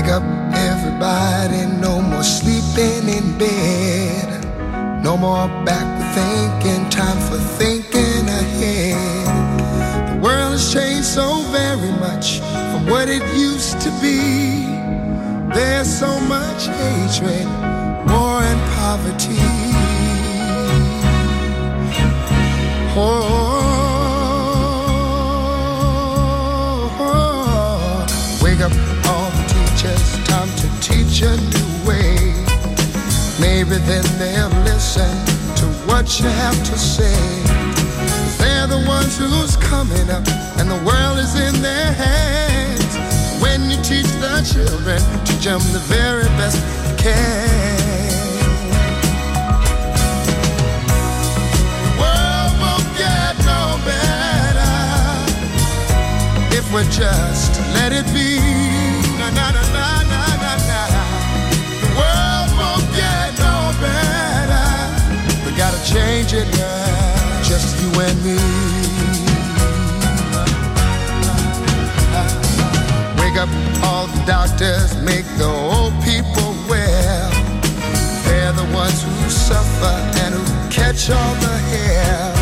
Wake up everybody, no more sleeping in bed. No more back to thinking, time for thinking ahead. The world has changed so very much from what it used to be. There's so much hatred, war and poverty. Oh. Wake up all the teachers, time to teach a new way. Maybe then they'll listen to what you have to say. They're the ones who's coming up, and the world is in their hands. When you teach the children, teach them the very best you can. We're just let it be. Na na na na na na na. The world won't get no better. We gotta change it now, just you and me. Wake up, all the doctors, make the old people well. They're the ones who suffer and who catch all the hair.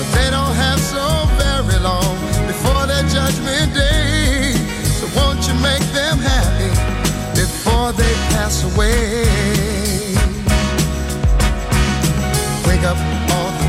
But they don't have so very long before their judgment day, so won't you make them happy before they pass away? Wake up all the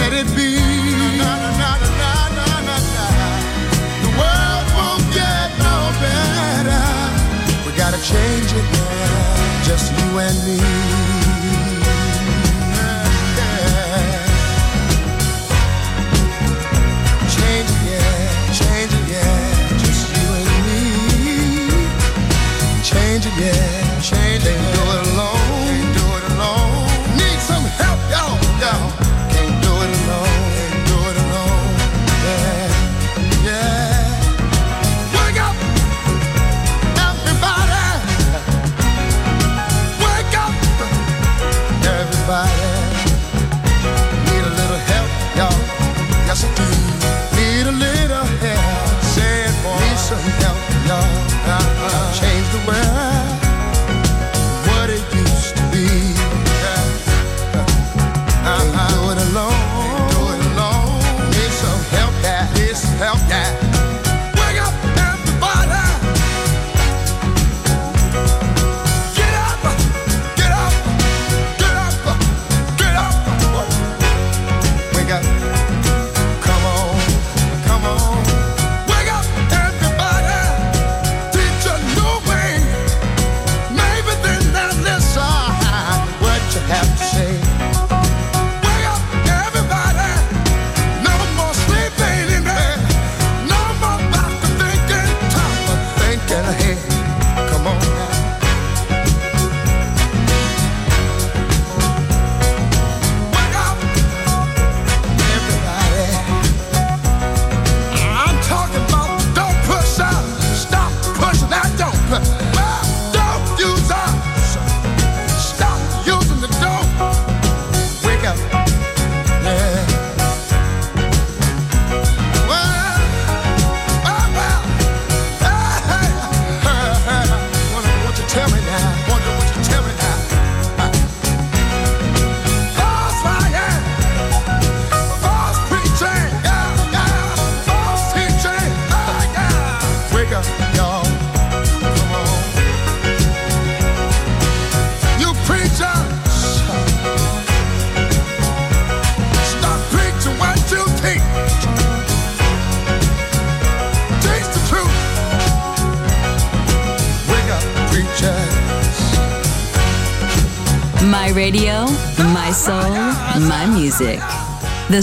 let it be. Na, na, na, na, na, na, na. The world won't get no better. We gotta change it now, just you and me. Change it, yeah, change it. Can't do it alone, can't do it alone. Need some help, y'all, y'all. Can't do it alone, yeah, yeah. Wake up, everybody. Wake up, everybody. Need a little help, y'all. Yes, I do. Need a little help. Say it, boy. Need some help, y'all. Change the world, what it used to be. Can't do it alone, can't do it alone. Need some help, yeah, need some help, yeah. Wake up, everybody. Get up, get up, get up, get up. Whoa. Wake up, come on, come on. Wake up, everybody. Have to say, wake up, everybody. No more sleeping in bed. No more about the thinking, time for thinking ahead. Come on now. Wake up, everybody. I'm talking about don't push up. Stop pushing that, don't push. Don't use up. My radio, my soul, my music. The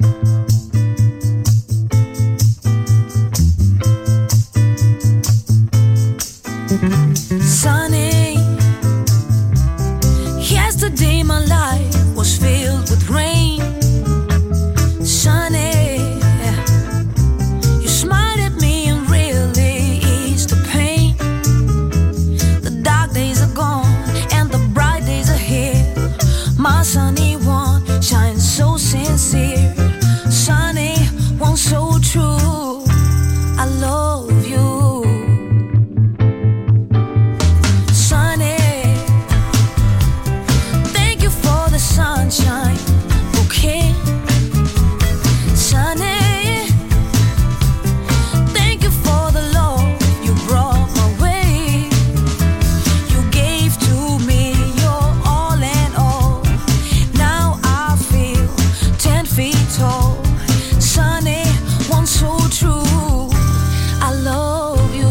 Sunny. Yesterday my life was filled with rain. Sunny. You smiled at me and really eased the pain. The dark days are gone and the bright days are here. My sunny one shines so sincere. Sunny one so true. I love you. Sunshine, okay. Sunny, thank you for the love you brought my way. You gave to me your all and all. Now I feel 10 feet tall. Sunny, one so true. I love you.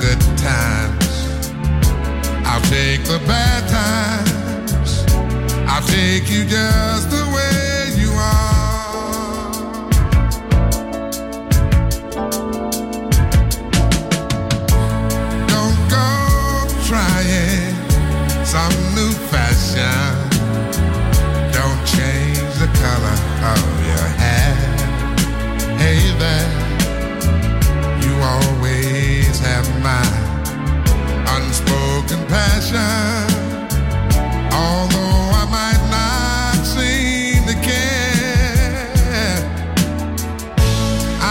Good times, I'll take the bad times. I'll take you just the way you are. Don't go trying some new fashion. Don't change the color of your hair. Hey there, you always have my unspoken passion. Although I might not seem to care,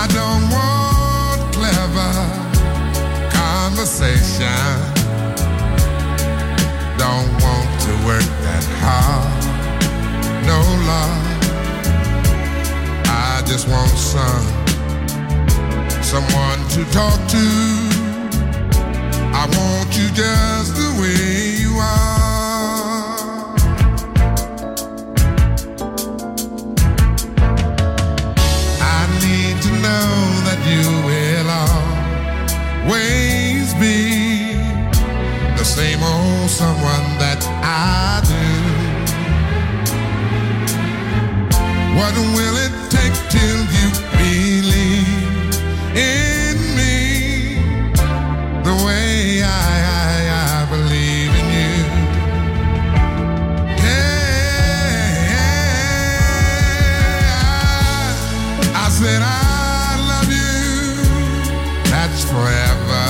I don't want clever conversation. Don't want to work that hard, no love. I just want someone to talk to. I want you just the way you are. Know that you will always be the same old someone that I do. What will it take till you believe in me the way I believe in you? Yeah, I said I love you, that's forever.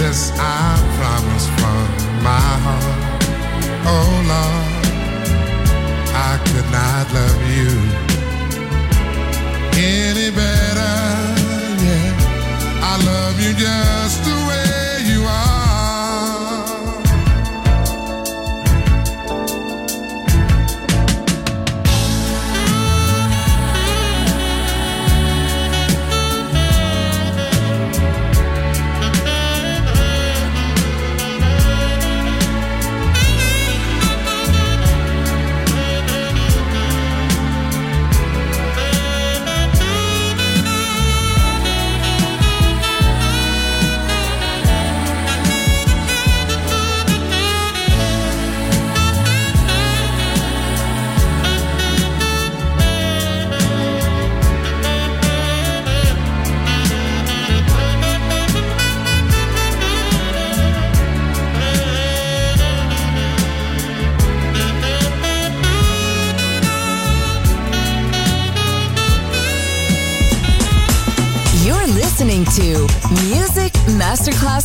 This I promise from my heart. Oh Lord, I could not love you any better. Yeah, I love you just the way you are to Music Masterclass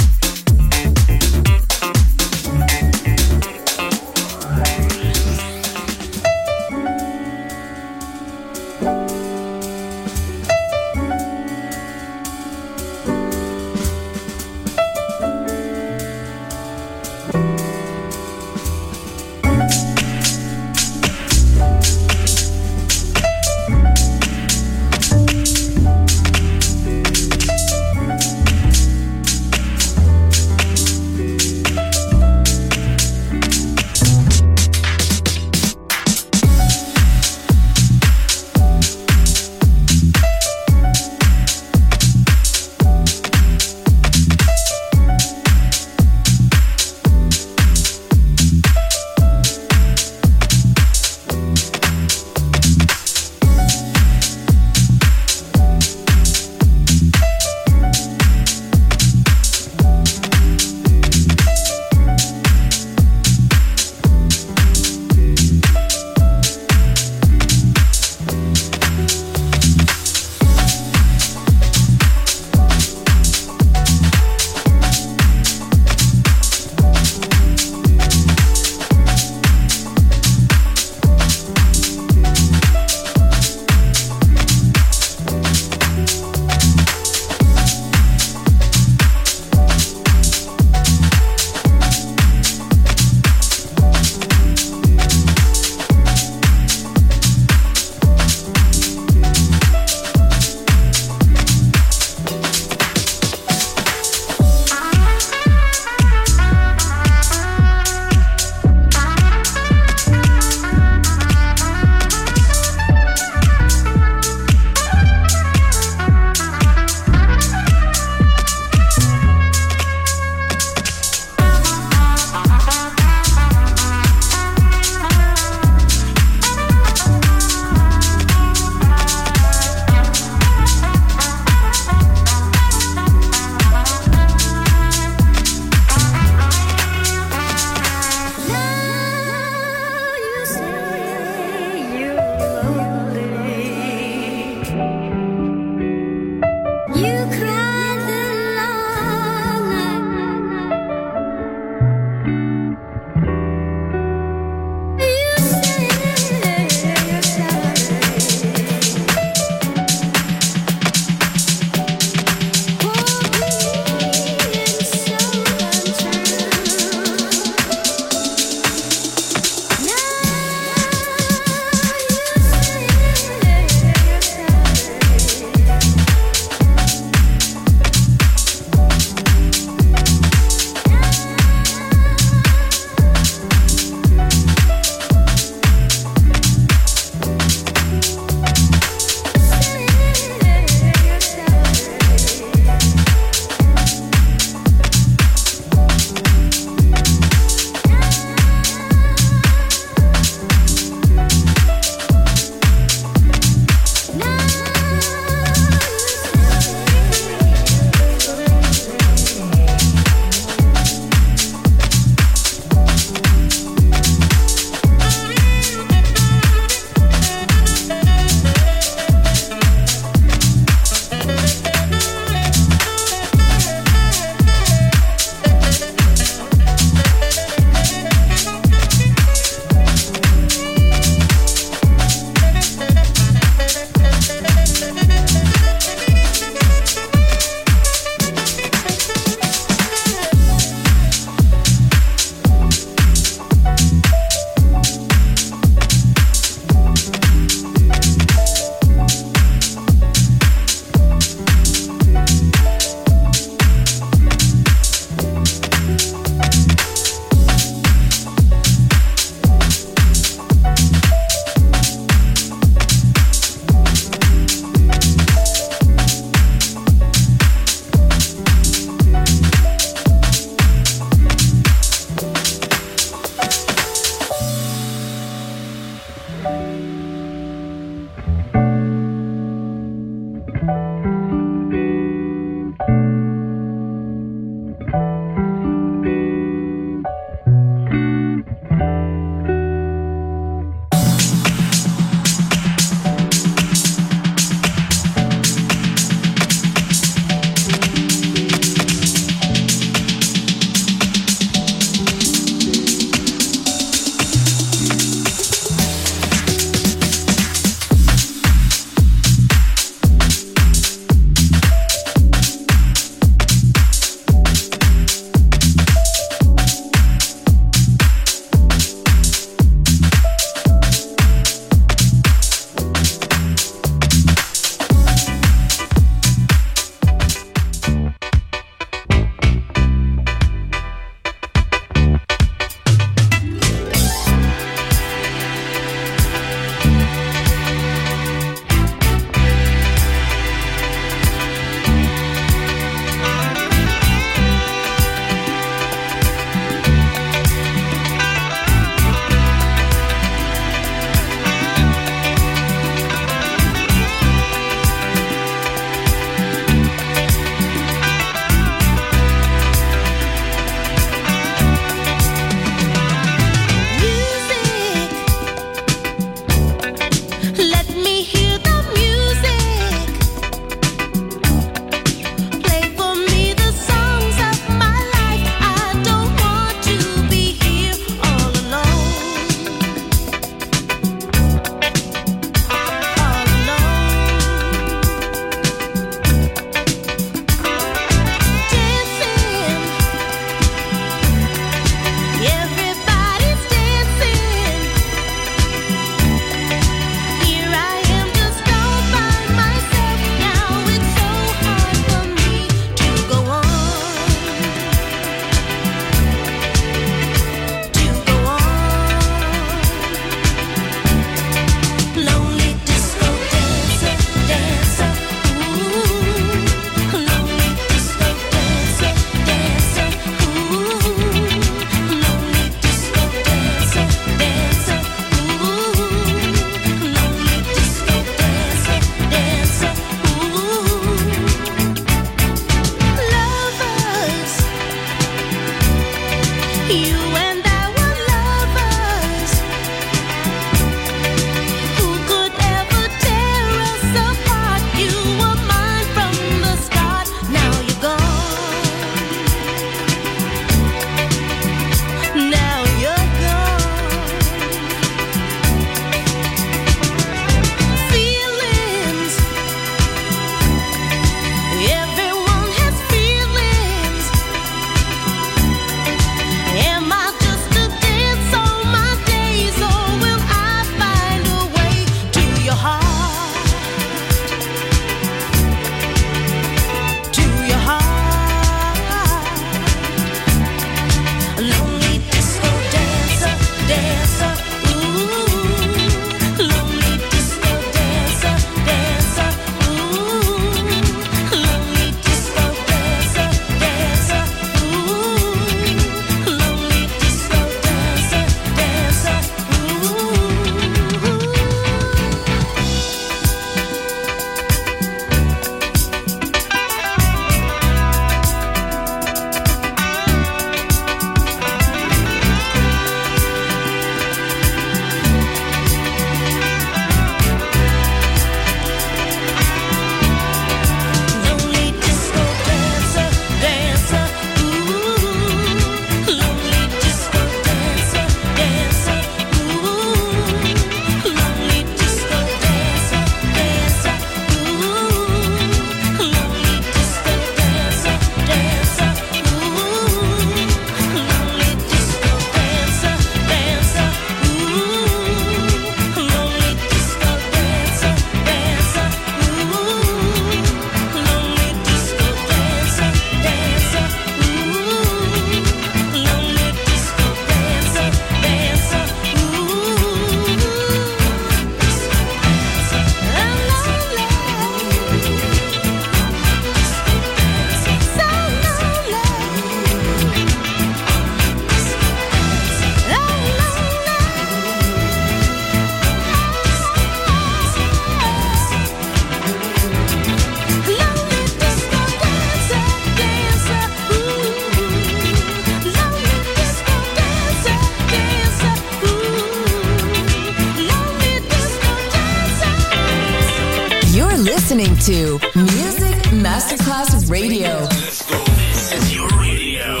You're listening to Music Masterclass Radio. Let's go. This is your radio.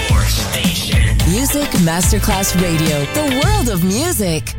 Your station. Music Masterclass Radio. The world of music.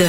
The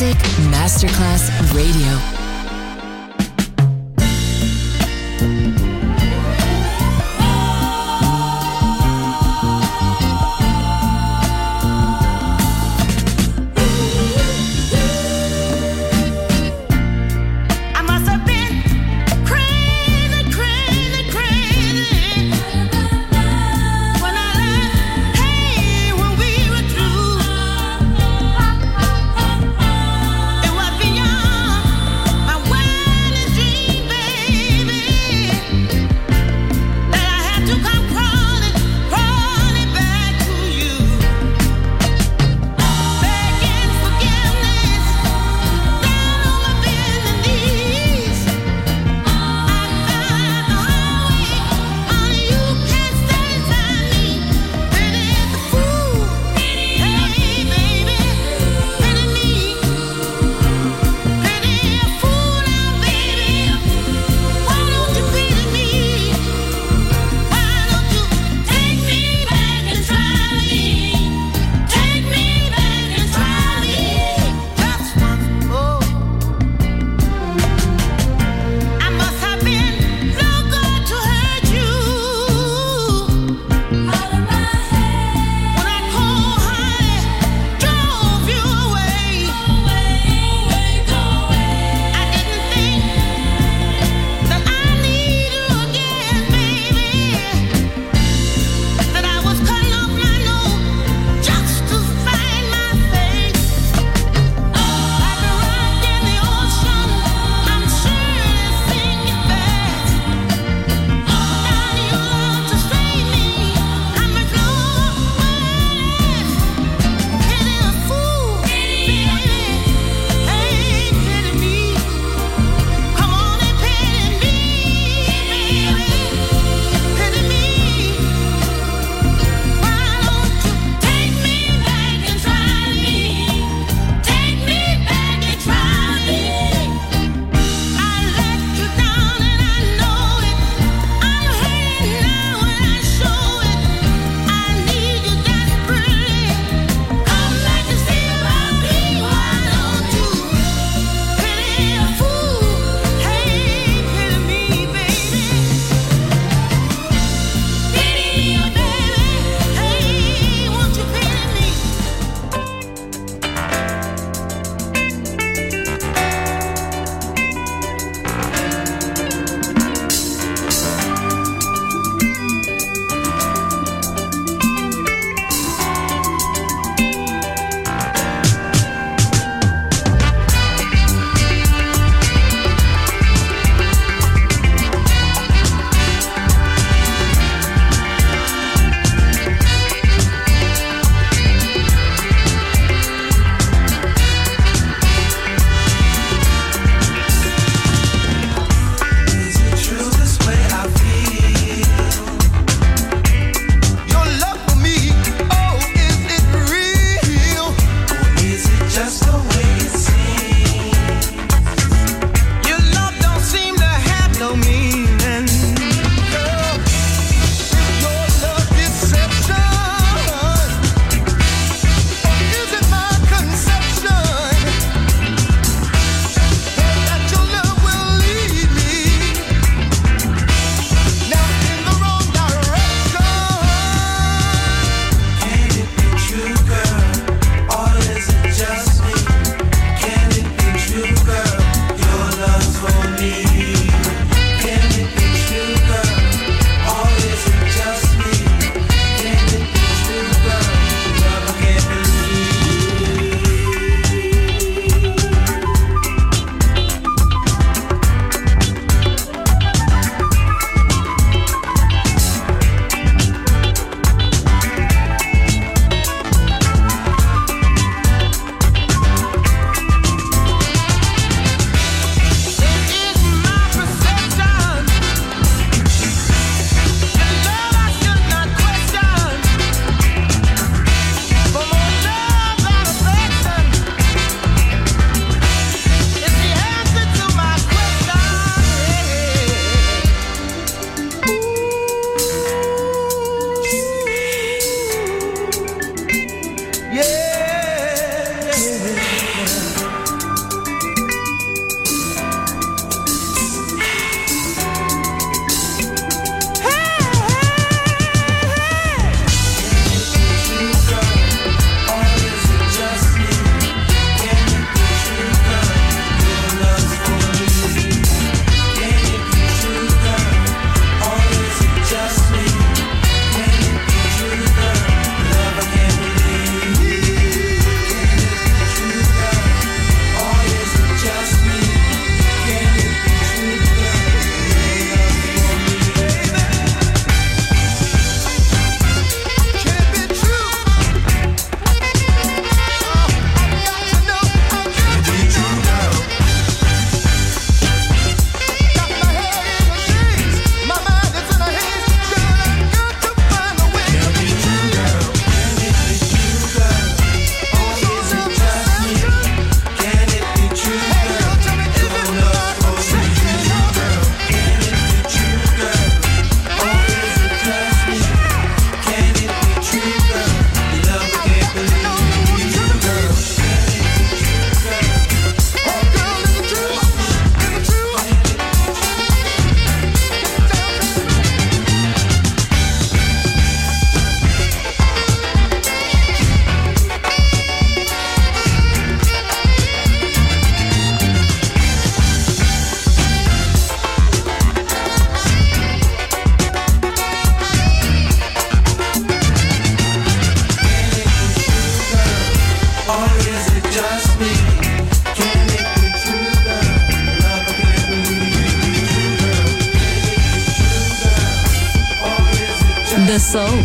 Music Masterclass Radio. The Soul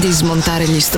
Di smontare gli